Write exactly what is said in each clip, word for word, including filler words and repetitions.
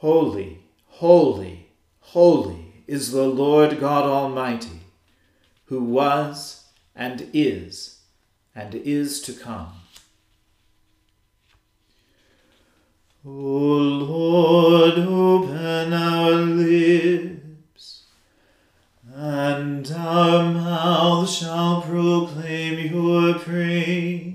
Holy, holy, holy is the Lord God Almighty, who was and is and is to come. O Lord, open our lips, and our mouth shall proclaim your praise.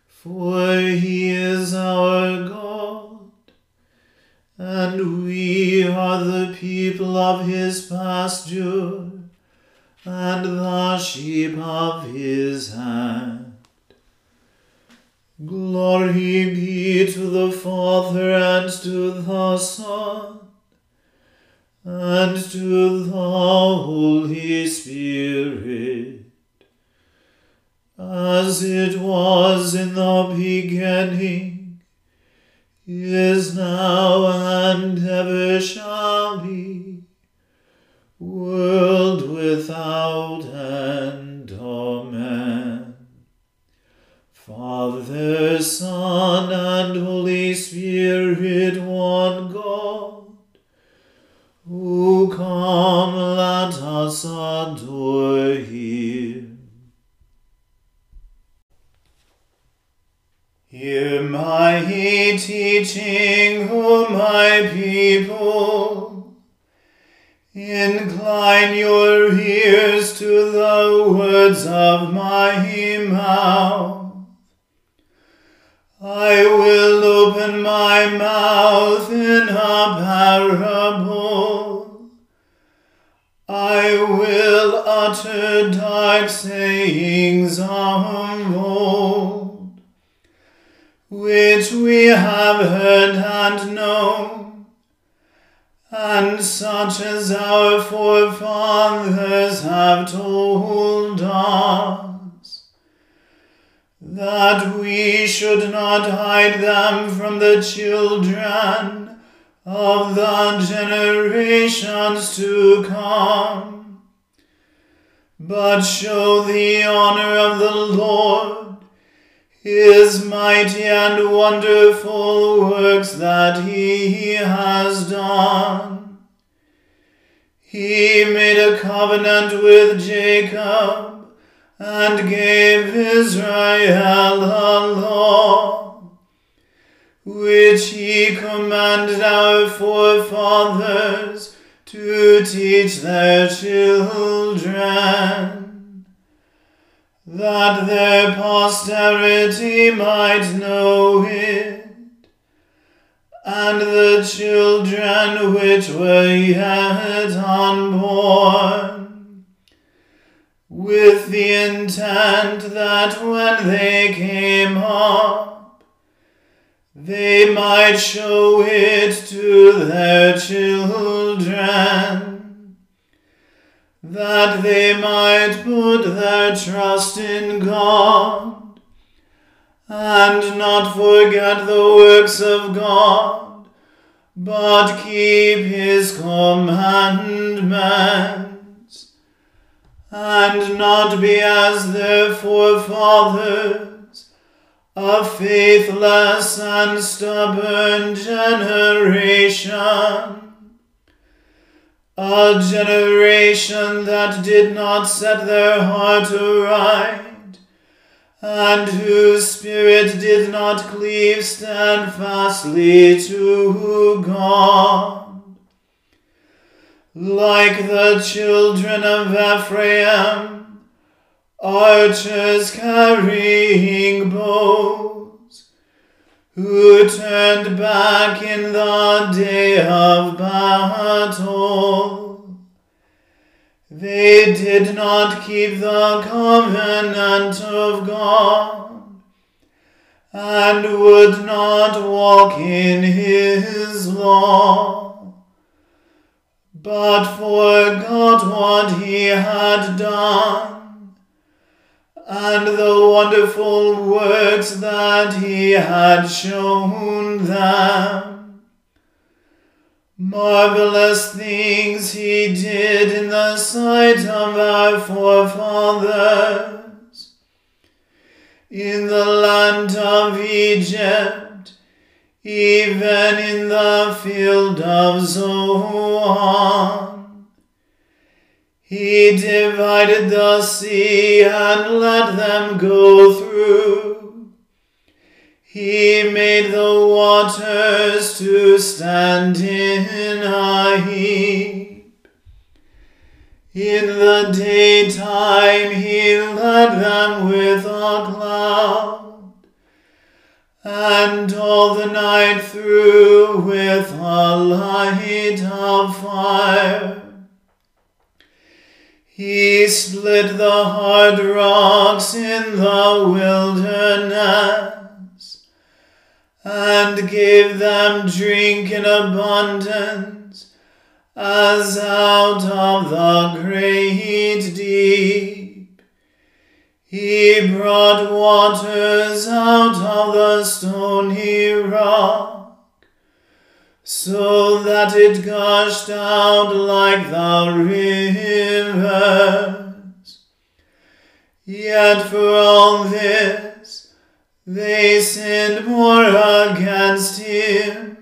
For he is our God, and we are the people of his pasture, and the sheep of his hand. Glory be to the Father, and to the Son, and to the Holy Spirit, as it was in the beginning, is now, and ever shall be, world without end. Amen. Father, Son, and Holy Spirit, one God. O come, let us adore him. Hear my teaching, O my people. Incline your ears to the words of my mouth. I will open my mouth in a parable. I will utter dark sayings of old, which we have heard and known, and such as our forefathers have told us, that we should not hide them from the children of the generations to come, but show the honor of the Lord, his mighty and wonderful works that he has done. He made a covenant with Jacob and gave Israel a law, which he commanded our forefathers to teach their children, that their posterity might know it, and the children which were yet unborn, with the intent that when they came up, they might show it to their children, that they might put their trust in God, and not forget the works of God, but keep his commandments, and not be as their forefathers, a faithless and stubborn generation, a generation that did not set their heart aright, and whose spirit did not cleave steadfastly to God. Like the children of Ephraim, archers carrying bows, who turned back in the day of battle. They did not keep the covenant of God, and would not walk in his law, but forgot what he had done, and the wonderful works that he had shown them. Marvelous things he did in the sight of our forefathers. In the land of Egypt, even in the field of Zoan, he divided the sea and let them go through. He made the waters to stand in a heap. In the daytime he led them with a cloud, and all the night through with a light of fire. He split the hard rocks in the wilderness, and gave them drink in abundance, as out of the great deep. He brought waters out of the stony rock, so that it gushed out like the rivers. Yet for all this they sinned more against him,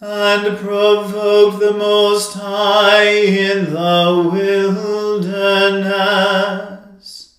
and provoked the Most High in the wilderness.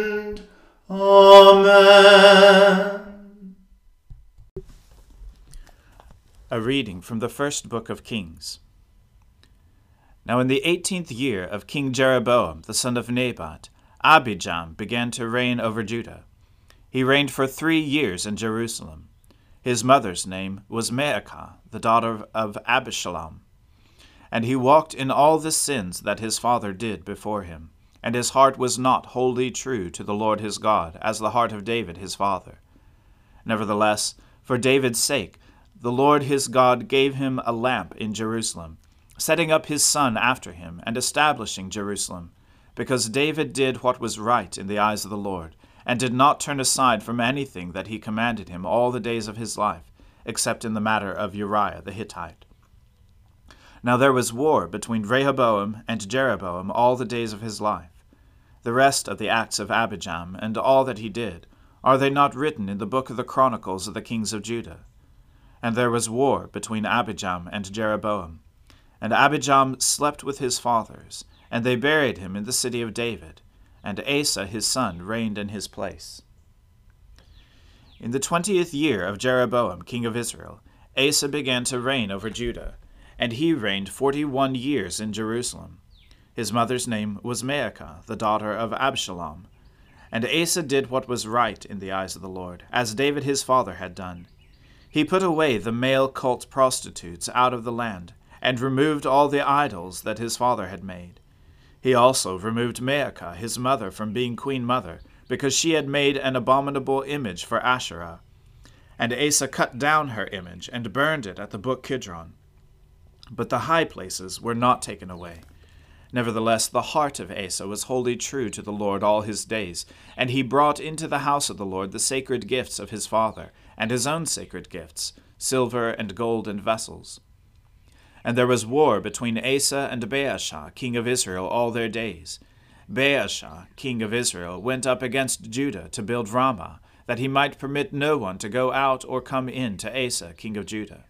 Amen. A reading from the first book of Kings. Now in the eighteenth year of King Jeroboam the son of Nebat, Abijam began to reign over Judah. He reigned for three years in Jerusalem. His mother's name was Maacah, the daughter of Abishalom. And he walked in all the sins that his father did before him, and his heart was not wholly true to the Lord his God, as the heart of David his father. Nevertheless, for David's sake, the Lord his God gave him a lamp in Jerusalem, setting up his son after him, and establishing Jerusalem, because David did what was right in the eyes of the Lord, and did not turn aside from anything that he commanded him all the days of his life, except in the matter of Uriah the Hittite. Now there was war between Rehoboam and Jeroboam all the days of his life. The rest of the acts of Abijam, and all that he did, are they not written in the book of the Chronicles of the kings of Judah? And there was war between Abijam and Jeroboam. And Abijam slept with his fathers, and they buried him in the city of David, and Asa his son reigned in his place. In the twentieth year of Jeroboam king of Israel, Asa began to reign over Judah, and he reigned forty-one years in Jerusalem. His mother's name was Maacah, the daughter of Abishalom. And Asa did what was right in the eyes of the Lord, as David his father had done. He put away the male cult prostitutes out of the land, and removed all the idols that his father had made. He also removed Maacah, his mother, from being queen mother, because she had made an abominable image for Asherah. And Asa cut down her image, and burned it at the brook Kidron. But the high places were not taken away. Nevertheless, the heart of Asa was wholly true to the Lord all his days, and he brought into the house of the Lord the sacred gifts of his father, and his own sacred gifts, silver and gold and vessels. And there was war between Asa and Baasha, king of Israel, all their days. Baasha, king of Israel, went up against Judah to build Ramah, that he might permit no one to go out or come in to Asa, king of Judah.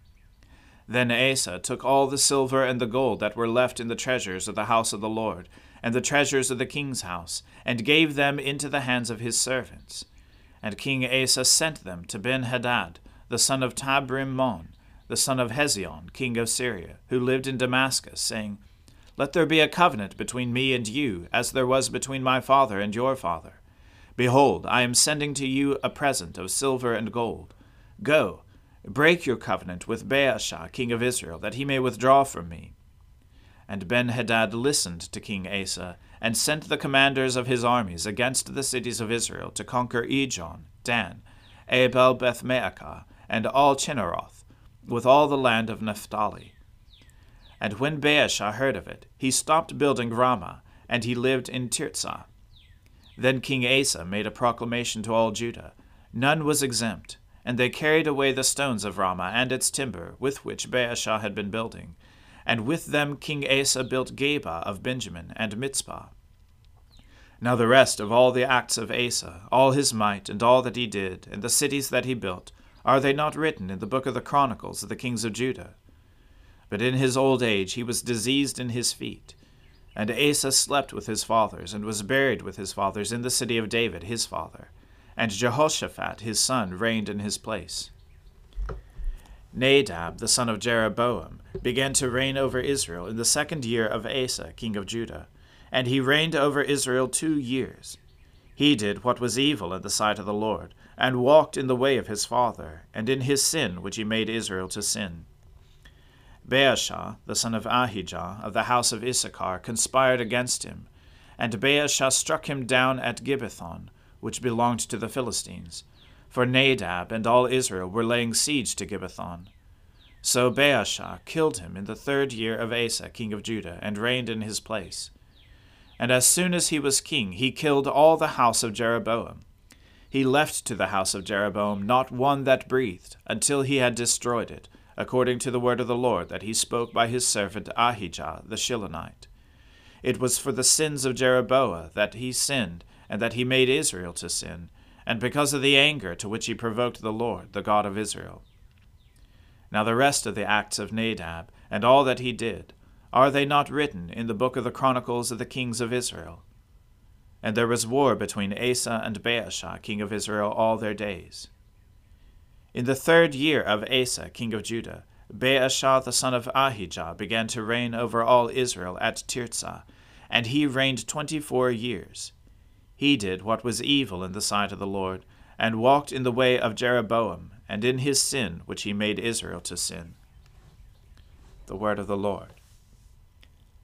Then Asa took all the silver and the gold that were left in the treasures of the house of the Lord, and the treasures of the king's house, and gave them into the hands of his servants. And King Asa sent them to Ben-Hadad, the son of Tabrimmon, the son of Hezion, king of Syria, who lived in Damascus, saying, "Let there be a covenant between me and you, as there was between my father and your father. Behold, I am sending to you a present of silver and gold. Go, break your covenant with Baasha, king of Israel, that he may withdraw from me." And Ben-Hadad listened to King Asa, and sent the commanders of his armies against the cities of Israel to conquer Ejon, Dan, Abel-Beth-Meachah, and all Chinaroth, with all the land of Naphtali. And when Baasha heard of it, he stopped building Ramah, and he lived in Tirzah. Then King Asa made a proclamation to all Judah. None was exempt, and they carried away the stones of Ramah and its timber, with which Baasha had been building. And with them King Asa built Geba of Benjamin and Mitzpah. Now the rest of all the acts of Asa, all his might, and all that he did, and the cities that he built, are they not written in the book of the Chronicles of the kings of Judah? But in his old age he was diseased in his feet. And Asa slept with his fathers, and was buried with his fathers in the city of David his father. And Jehoshaphat his son reigned in his place. Nadab the son of Jeroboam began to reign over Israel in the second year of Asa king of Judah. And he reigned over Israel two years. He did what was evil in the sight of the Lord, and walked in the way of his father, and in his sin which he made Israel to sin. Baasha, the son of Ahijah, of the house of Issachar, conspired against him, and Baasha struck him down at Gibbethon, which belonged to the Philistines, for Nadab and all Israel were laying siege to Gibbethon. So Baasha killed him in the third year of Asa king of Judah, and reigned in his place. And as soon as he was king, he killed all the house of Jeroboam. He left to the house of Jeroboam not one that breathed, until he had destroyed it, according to the word of the Lord that he spoke by his servant Ahijah the Shilonite. It was for the sins of Jeroboam that he sinned, and that he made Israel to sin, and because of the anger to which he provoked the Lord, the God of Israel. Now the rest of the acts of Nadab, and all that he did, are they not written in the book of the Chronicles of the kings of Israel? And there was war between Asa and Baasha, king of Israel, all their days. In the third year of Asa, king of Judah, Baasha the son of Ahijah began to reign over all Israel at Tirzah, and he reigned twenty-four years. He did what was evil in the sight of the Lord, and walked in the way of Jeroboam, and in his sin which he made Israel to sin. The word of the Lord.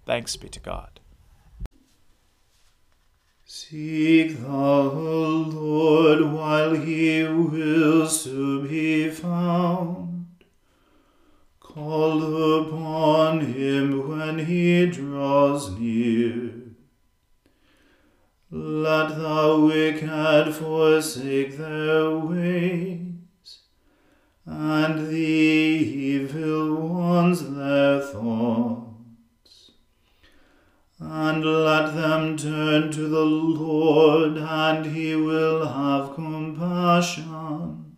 Thanks be to God. Seek the Lord while he will soon be found. Call upon him when he draws near. Let the wicked forsake their ways, and the evil ones their thoughts. And let them turn to the Lord, and he will have compassion,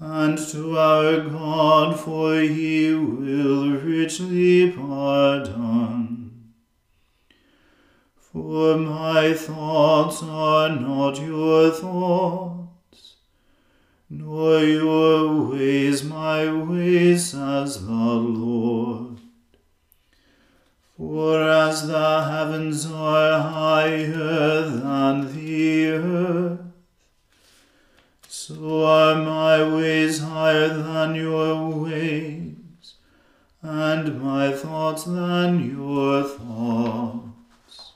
and to our God, for he will richly pardon. For my thoughts are not your thoughts, nor your ways my ways, says the Lord. For as the heavens are higher than the earth, so are my ways higher than your ways, and my thoughts than your thoughts.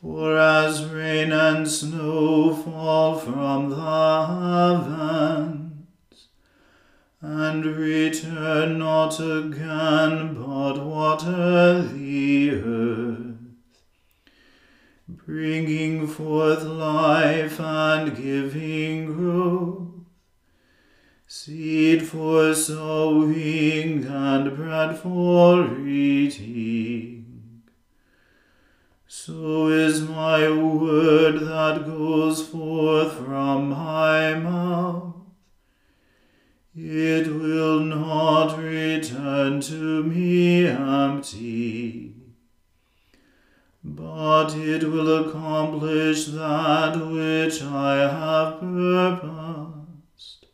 For as rain and snow fall from the heavens, and return not again, but water the earth, bringing forth life and giving growth, seed for sowing and bread for eating. So is my word that goes forth from my mouth. It will not return to me empty, but it will accomplish that which I have purposed,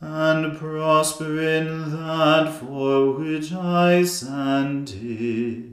and prosper in that for which I sent it.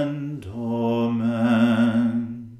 Amen.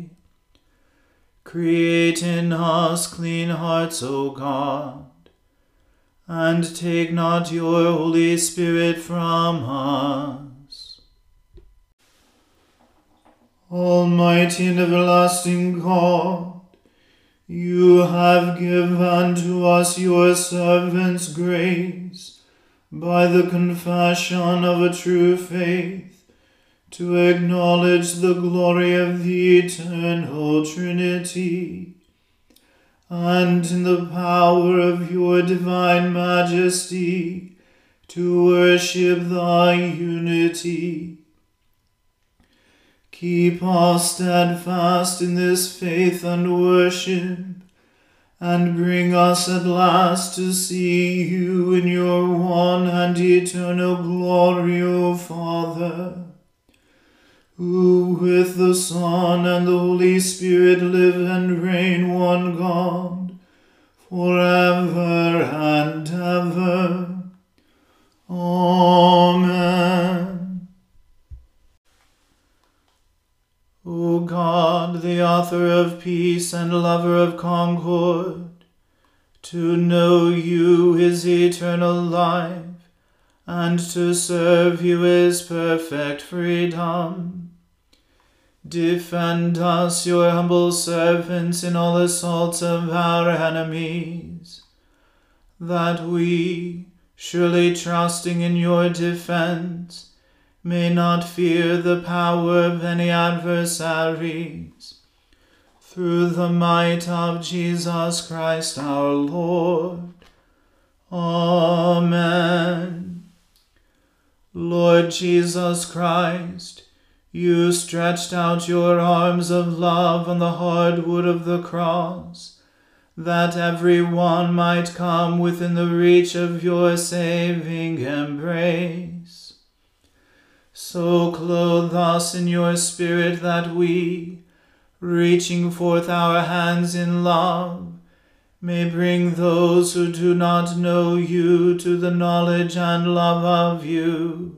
Create in us clean hearts, O God, and take not your Holy Spirit from us. Almighty and everlasting God, you have given to us your servants grace by the confession of a true faith to acknowledge the glory of the eternal Trinity, and in the power of your divine majesty to worship thy unity. Keep us steadfast in this faith and worship, and bring us at last to see you in your one and eternal glory, O Father, who with the Son and the Holy Spirit live and reign, one God, forever and ever. Amen. O God, the author of peace and lover of concord, to know you is eternal life, and to serve you is perfect freedom. Defend us, your humble servants, in all assaults of our enemies, that we, surely trusting in your defence, may not fear the power of any adversaries, through the might of Jesus Christ our Lord. Amen. Lord Jesus Christ, you stretched out your arms of love on the hard wood of the cross, that every one might come within the reach of your saving embrace. So clothe us in your Spirit that we, reaching forth our hands in love, may bring those who do not know you to the knowledge and love of you,